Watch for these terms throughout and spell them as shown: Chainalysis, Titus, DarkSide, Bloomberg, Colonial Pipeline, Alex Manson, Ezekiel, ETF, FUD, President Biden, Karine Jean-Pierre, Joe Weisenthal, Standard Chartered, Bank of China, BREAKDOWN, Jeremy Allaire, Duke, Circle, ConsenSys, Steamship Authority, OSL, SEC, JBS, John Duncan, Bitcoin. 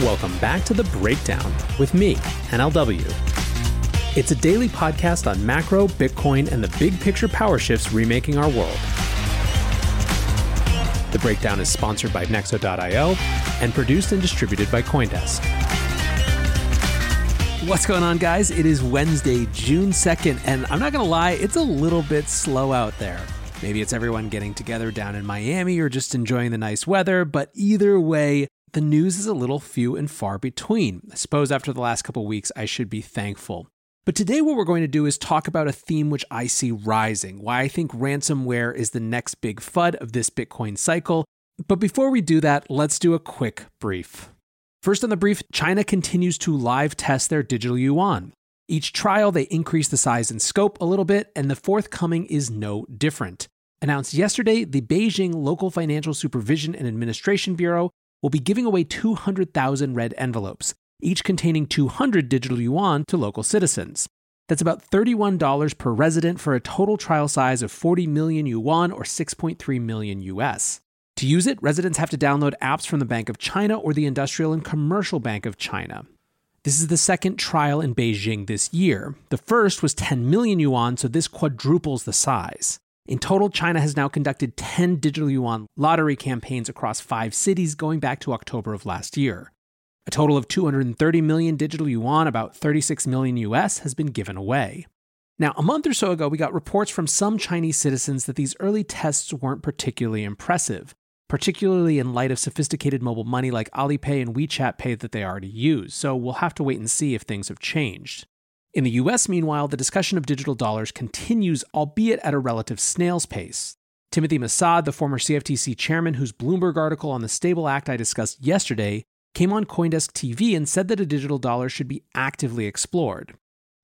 Welcome back to The Breakdown with me, NLW. It's a daily podcast on macro, Bitcoin, and the big picture power shifts remaking our world. The Breakdown is sponsored by Nexo.io and produced and distributed by CoinDesk. What's going on, guys? It is Wednesday, June 2nd, and I'm not going to lie, it's a little bit slow out there. Maybe it's everyone getting together down in Miami or just enjoying the nice weather, but either way, the news is a little few and far between. I suppose after the last couple of weeks, I should be thankful. But today what we're going to do is talk about a theme which I see rising, why I think ransomware is the next big FUD of this Bitcoin cycle. But before we do that, let's do a quick brief. First on the brief, China continues to live test their digital yuan. Each trial, they increase the size and scope a little bit, and the forthcoming is no different. Announced yesterday, the Beijing Local Financial Supervision and Administration Bureau will be giving away 200,000 red envelopes, each containing 200 digital yuan to local citizens. That's about $31 per resident for a total trial size of 40 million yuan or 6.3 million US. To use it, residents have to download apps from the Bank of China or the Industrial and Commercial Bank of China. This is the second trial in Beijing this year. The first was 10 million yuan, so this quadruples the size. In total, China has now conducted 10 digital yuan lottery campaigns across 5 cities going back to October of last year. A total of 230 million digital yuan, about 36 million US, has been given away. Now, a month or so ago, we got reports from some Chinese citizens that these early tests weren't particularly impressive, particularly in light of sophisticated mobile money like Alipay and WeChat Pay that they already use, so we'll have to wait and see if things have changed. In the US, meanwhile, the discussion of digital dollars continues, albeit at a relative snail's pace. Timothy Massad, the former CFTC chairman whose Bloomberg article on the Stable Act I discussed yesterday, came on CoinDesk TV and said that a digital dollar should be actively explored.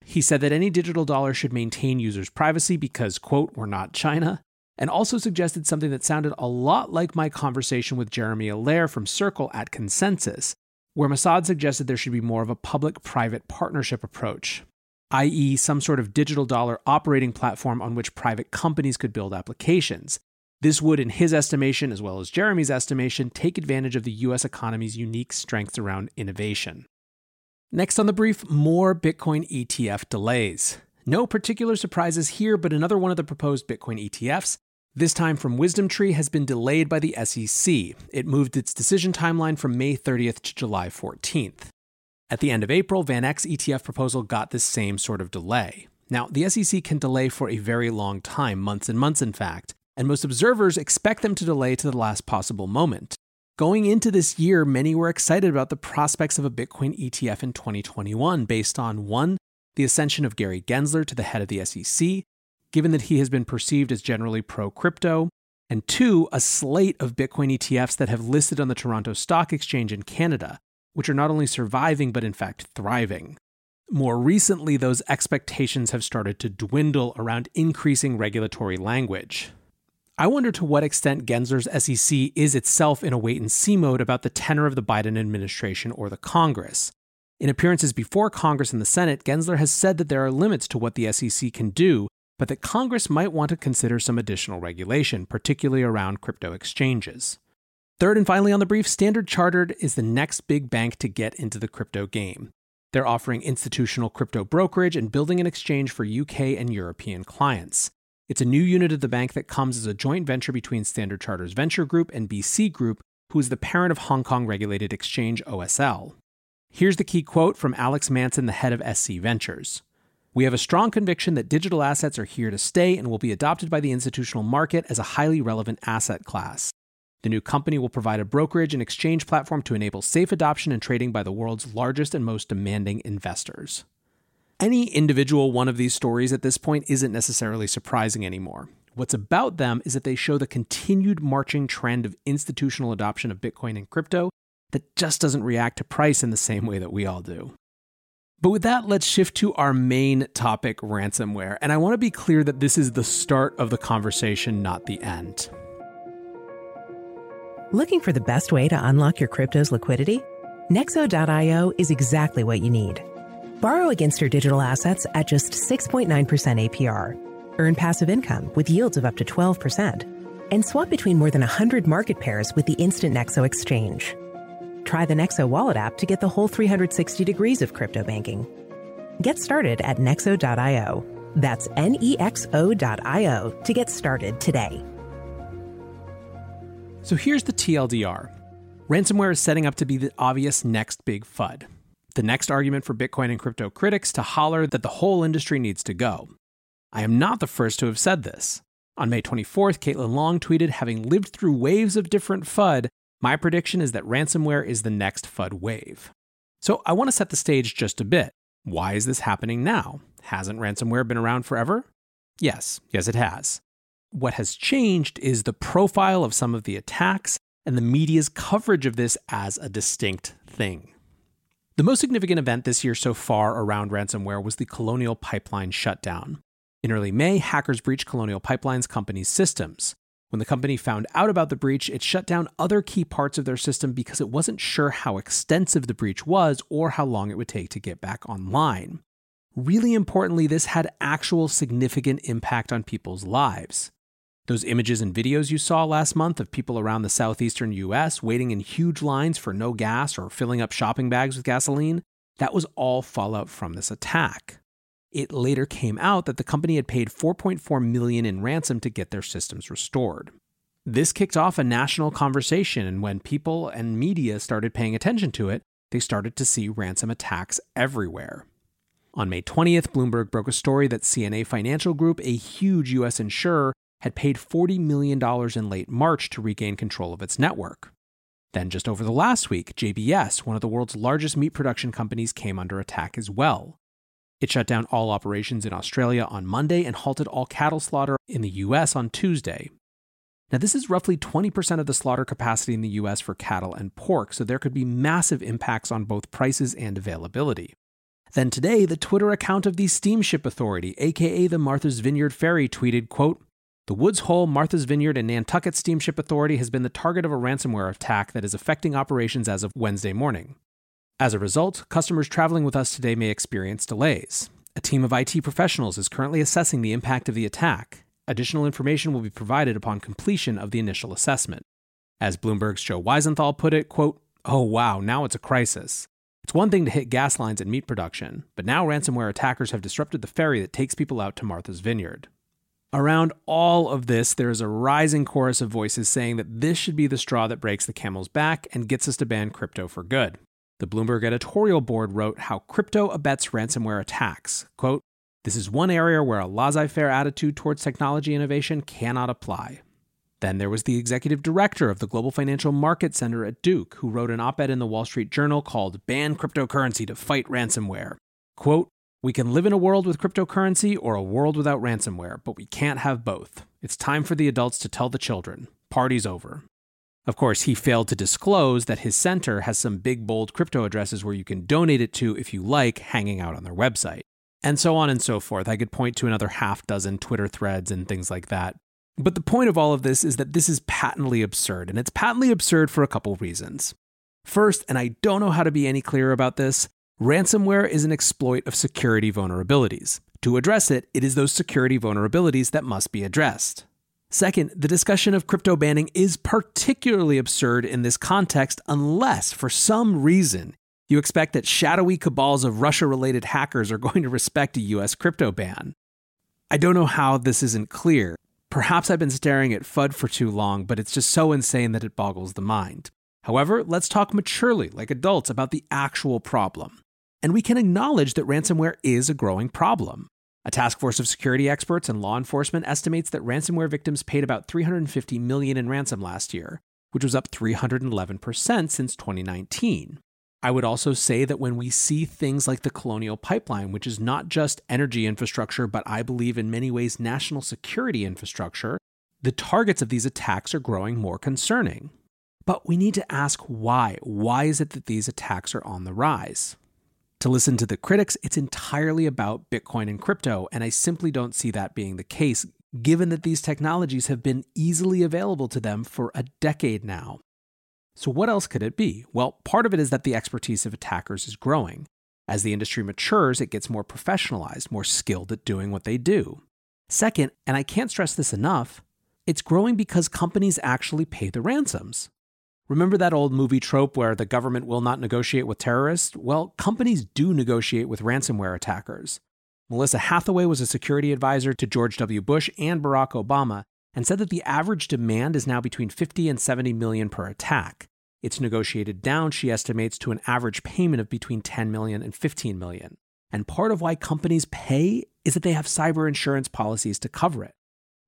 He said that any digital dollar should maintain users' privacy because, quote, we're not China, and also suggested something that sounded a lot like my conversation with Jeremy Allaire from Circle at ConsenSys, where Massad suggested there should be more of a public-private partnership approach, i.e. some sort of digital dollar operating platform on which private companies could build applications. This would, in his estimation, as well as Jeremy's estimation, take advantage of the US economy's unique strengths around innovation. Next on the brief, more Bitcoin ETF delays. No particular surprises here, but another one of the proposed Bitcoin ETFs, this time from Wisdom Tree, has been delayed by the SEC. It moved its decision timeline from May 30th to July 14th. At the end of April, VanEck's ETF proposal got this same sort of delay. Now, the SEC can delay for a very long time, months and months in fact, and most observers expect them to delay to the last possible moment. Going into this year, many were excited about the prospects of a Bitcoin ETF in 2021 based on 1. The ascension of Gary Gensler to the head of the SEC, given that he has been perceived as generally pro-crypto, and 2. A slate of Bitcoin ETFs that have listed on the Toronto Stock Exchange in Canada, which are not only surviving, but in fact thriving. More recently, those expectations have started to dwindle around increasing regulatory language. I wonder to what extent Gensler's SEC is itself in a wait-and-see mode about the tenor of the Biden administration or the Congress. In appearances before Congress and the Senate, Gensler has said that there are limits to what the SEC can do, but that Congress might want to consider some additional regulation, particularly around crypto exchanges. Third and finally on the brief, Standard Chartered is the next big bank to get into the crypto game. They're offering institutional crypto brokerage and building an exchange for UK and European clients. It's a new unit of the bank that comes as a joint venture between Standard Chartered's Venture Group and BC Group, who is the parent of Hong Kong-regulated exchange OSL. Here's the key quote from Alex Manson, the head of SC Ventures. "We have a strong conviction that digital assets are here to stay and will be adopted by the institutional market as a highly relevant asset class. The new company will provide a brokerage and exchange platform to enable safe adoption and trading by the world's largest and most demanding investors." Any individual one of these stories at this point isn't necessarily surprising anymore. What's about them is that they show the continued marching trend of institutional adoption of Bitcoin and crypto that just doesn't react to price in the same way that we all do. But with that, let's shift to our main topic, ransomware. And I want to be clear that this is the start of the conversation, not the end. Looking for the best way to unlock your crypto's liquidity? Nexo.io is exactly what you need. Borrow against your digital assets at just 6.9% APR. Earn passive income with yields of up to 12%. And swap between more than 100 market pairs with the Instant Nexo Exchange. try the Nexo Wallet app to get the whole 360 degrees of crypto banking. Get started at Nexo.io. That's Nexo.io to get started today. So here's the TLDR. Ransomware is setting up to be the obvious next big FUD. The next argument for Bitcoin and crypto critics to holler that the whole industry needs to go. I am not the first to have said this. On May 24th, Caitlin Long tweeted, having lived through waves of different FUD, my prediction is that ransomware is the next FUD wave. So I want to set the stage just a bit. Why is this happening now? Hasn't ransomware been around forever? Yes, it has. What has changed is the profile of some of the attacks and the media's coverage of this as a distinct thing. The most significant event this year so far around ransomware was the Colonial Pipeline shutdown. In early May, hackers breached Colonial Pipeline's company's systems. When the company found out about the breach, it shut down other key parts of their system because it wasn't sure how extensive the breach was or how long it would take to get back online. Really importantly, this had actual significant impact on people's lives. Those images and videos you saw last month of people around the southeastern U.S. waiting in huge lines for no gas or filling up shopping bags with gasoline, that was all fallout from this attack. It later came out that the company had paid $4.4 million in ransom to get their systems restored. This kicked off a national conversation, and when people and media started paying attention to it, they started to see ransom attacks everywhere. On May 20th, Bloomberg broke a story that CNA Financial Group, a huge U.S. insurer, had paid $40 million in late March to regain control of its network. Then just over the last week, JBS, one of the world's largest meat production companies, came under attack as well. It shut down all operations in Australia on Monday and halted all cattle slaughter in the U.S. on Tuesday. Now, this is roughly 20% of the slaughter capacity in the U.S. for cattle and pork, so there could be massive impacts on both prices and availability. Then today, the Twitter account of the Steamship Authority, aka the Martha's Vineyard ferry, tweeted, quote, "The Woods Hole, Martha's Vineyard, and Nantucket Steamship Authority has been the target of a ransomware attack that is affecting operations as of Wednesday morning. As a result, customers traveling with us today may experience delays. A team of IT professionals is currently assessing the impact of the attack. Additional information will be provided upon completion of the initial assessment." As Bloomberg's Joe Weisenthal put it, quote, "Oh wow, now it's a crisis. It's one thing to hit gas lines and meat production, but now ransomware attackers have disrupted the ferry that takes people out to Martha's Vineyard." Around all of this, there is a rising chorus of voices saying that this should be the straw that breaks the camel's back and gets us to ban crypto for good. The Bloomberg editorial board wrote how crypto abets ransomware attacks. Quote, "This is one area where a laissez-faire attitude towards technology innovation cannot apply." Then there was the executive director of the Global Financial Market Center at Duke, who wrote an op-ed in the Wall Street Journal called "Ban Cryptocurrency to Fight Ransomware." Quote, "We can live in a world with cryptocurrency or a world without ransomware, but we can't have both. It's time for the adults to tell the children. Party's over." Of course, he failed to disclose that his center has some big, bold crypto addresses where you can donate it to if you like, hanging out on their website. And so on and so forth. I could point to another half dozen Twitter threads and things like that. But the point of all of this is that this is patently absurd, and it's patently absurd for a couple reasons. First, and I don't know how to be any clearer about this, ransomware is an exploit of security vulnerabilities. To address it, it is those security vulnerabilities that must be addressed. Second, the discussion of crypto banning is particularly absurd in this context unless, for some reason, you expect that shadowy cabals of Russia-related hackers are going to respect a U.S. crypto ban. I don't know how this isn't clear. Perhaps I've been staring at FUD for too long, but it's just so insane that it boggles the mind. However, let's talk maturely, like adults, about the actual problem. And we can acknowledge that ransomware is a growing problem. A task force of security experts and law enforcement estimates that ransomware victims paid about $350 million in ransom last year, which was up 311% since 2019. I would also say that when we see things like the Colonial Pipeline, which is not just energy infrastructure, but I believe in many ways national security infrastructure, the targets of these attacks are growing more concerning. But we need to ask why. Why is it that these attacks are on the rise? To listen to the critics, it's entirely about Bitcoin and crypto, and I simply don't see that being the case, given that these technologies have been easily available to them for a decade now. So what else could it be? Well, part of it is that the expertise of attackers is growing. As the industry matures, it gets more professionalized, more skilled at doing what they do. Second, and I can't stress this enough, it's growing because companies actually pay the ransoms. Remember that old movie trope where the government will not negotiate with terrorists? Well, companies do negotiate with ransomware attackers. Melissa Hathaway was a security advisor to George W. Bush and Barack Obama and said that the average demand is now between 50 and 70 million per attack. It's negotiated down, she estimates, to an average payment of between 10 million and 15 million. And part of why companies pay is that they have cyber insurance policies to cover it.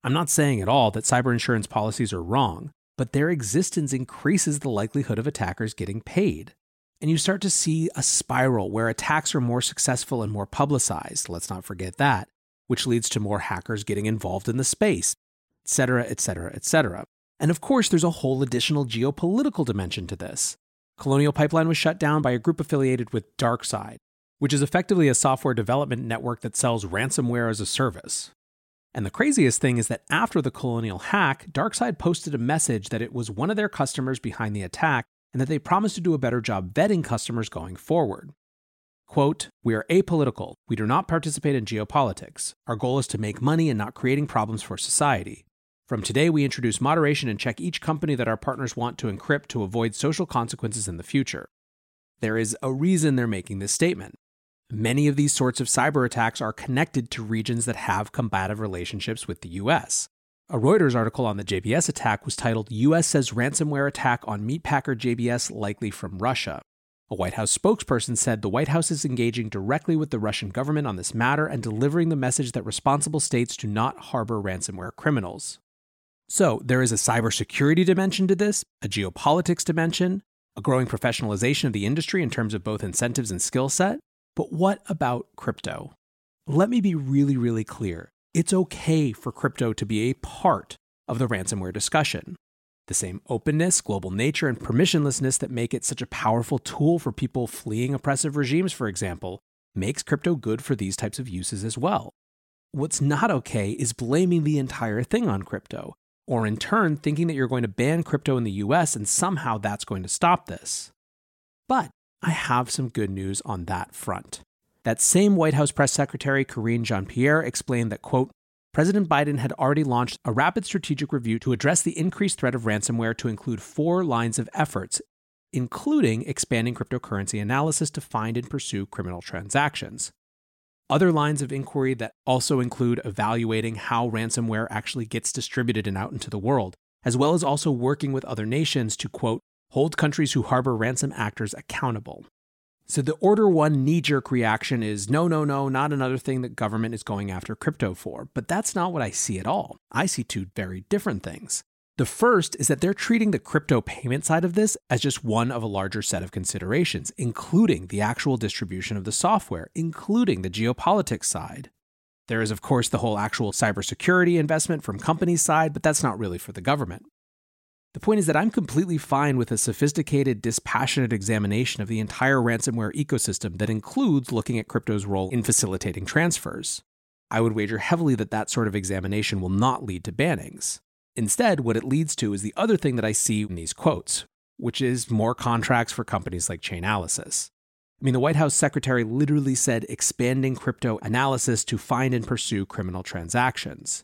I'm not saying at all that cyber insurance policies are wrong, but their existence increases the likelihood of attackers getting paid. And you start to see a spiral where attacks are more successful and more publicized, let's not forget that, which leads to more hackers getting involved in the space, etc., etc., etc. And of course, there's a whole additional geopolitical dimension to this. Colonial Pipeline was shut down by a group affiliated with DarkSide, which is effectively a software development network that sells ransomware as a service. And the craziest thing is that after the Colonial hack, DarkSide posted a message that it was one of their customers behind the attack and that they promised to do a better job vetting customers going forward. Quote, "We are apolitical. We do not participate in geopolitics. Our goal is to make money and not creating problems for society. From today, we introduce moderation and check each company that our partners want to encrypt to avoid social consequences in the future." There is a reason they're making this statement. Many of these sorts of cyber attacks are connected to regions that have combative relationships with the U.S. A Reuters article on the JBS attack was titled, "U.S. Says Ransomware Attack on Meatpacker JBS Likely from Russia." A White House spokesperson said the White House is engaging directly with the Russian government on this matter and delivering the message that responsible states do not harbor ransomware criminals. So there is a cybersecurity dimension to this, a geopolitics dimension, a growing professionalization of the industry in terms of both incentives and skill set. But what about crypto? Let me be really, really clear. It's okay for crypto to be a part of the ransomware discussion. The same openness, global nature, and permissionlessness that make it such a powerful tool for people fleeing oppressive regimes, for example, makes crypto good for these types of uses as well. What's not okay is blaming the entire thing on crypto, or in turn thinking that you're going to ban crypto in the US and somehow that's going to stop this. But I have some good news on that front. That same White House press secretary, Karine Jean-Pierre, explained that, quote, "President Biden had already launched a rapid strategic review to address the increased threat of ransomware to include 4 lines of efforts, including expanding cryptocurrency analysis to find and pursue criminal transactions. Other lines of inquiry that also include evaluating how ransomware actually gets distributed and out into the world, as well as also working with other nations to, quote, hold countries who harbor ransom actors accountable." So the Order 1 knee-jerk reaction is, no, not another thing that government is going after crypto for. But that's not what I see at all. I see 2 very different things. The first is that they're treating the crypto payment side of this as just one of a larger set of considerations, including the actual distribution of the software, including the geopolitics side. There is, of course, the whole actual cybersecurity investment from companies' side, but that's not really for the government. The point is that I'm completely fine with a sophisticated, dispassionate examination of the entire ransomware ecosystem that includes looking at crypto's role in facilitating transfers. I would wager heavily that that sort of examination will not lead to bannings. Instead, what it leads to is the other thing that I see in these quotes, which is more contracts for companies like Chainalysis. I mean, the White House secretary literally said expanding crypto analysis to find and pursue criminal transactions.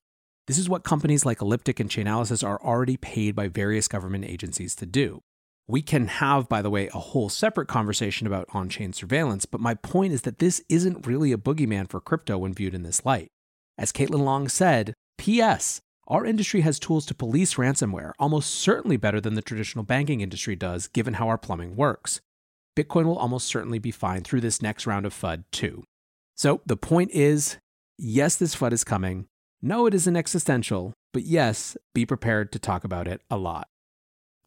This is what companies like Elliptic and Chainalysis are already paid by various government agencies to do. We can have, by the way, a whole separate conversation about on-chain surveillance, but my point is that this isn't really a boogeyman for crypto when viewed in this light. As Caitlin Long said, "P.S. Our industry has tools to police ransomware, almost certainly better than the traditional banking industry does, given how our plumbing works. Bitcoin will almost certainly be fine through this next round of FUD too." So the point is, yes, this FUD is coming. No, it isn't existential, but yes, be prepared to talk about it a lot.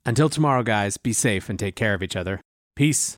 Until tomorrow, guys, be safe and take care of each other. Peace.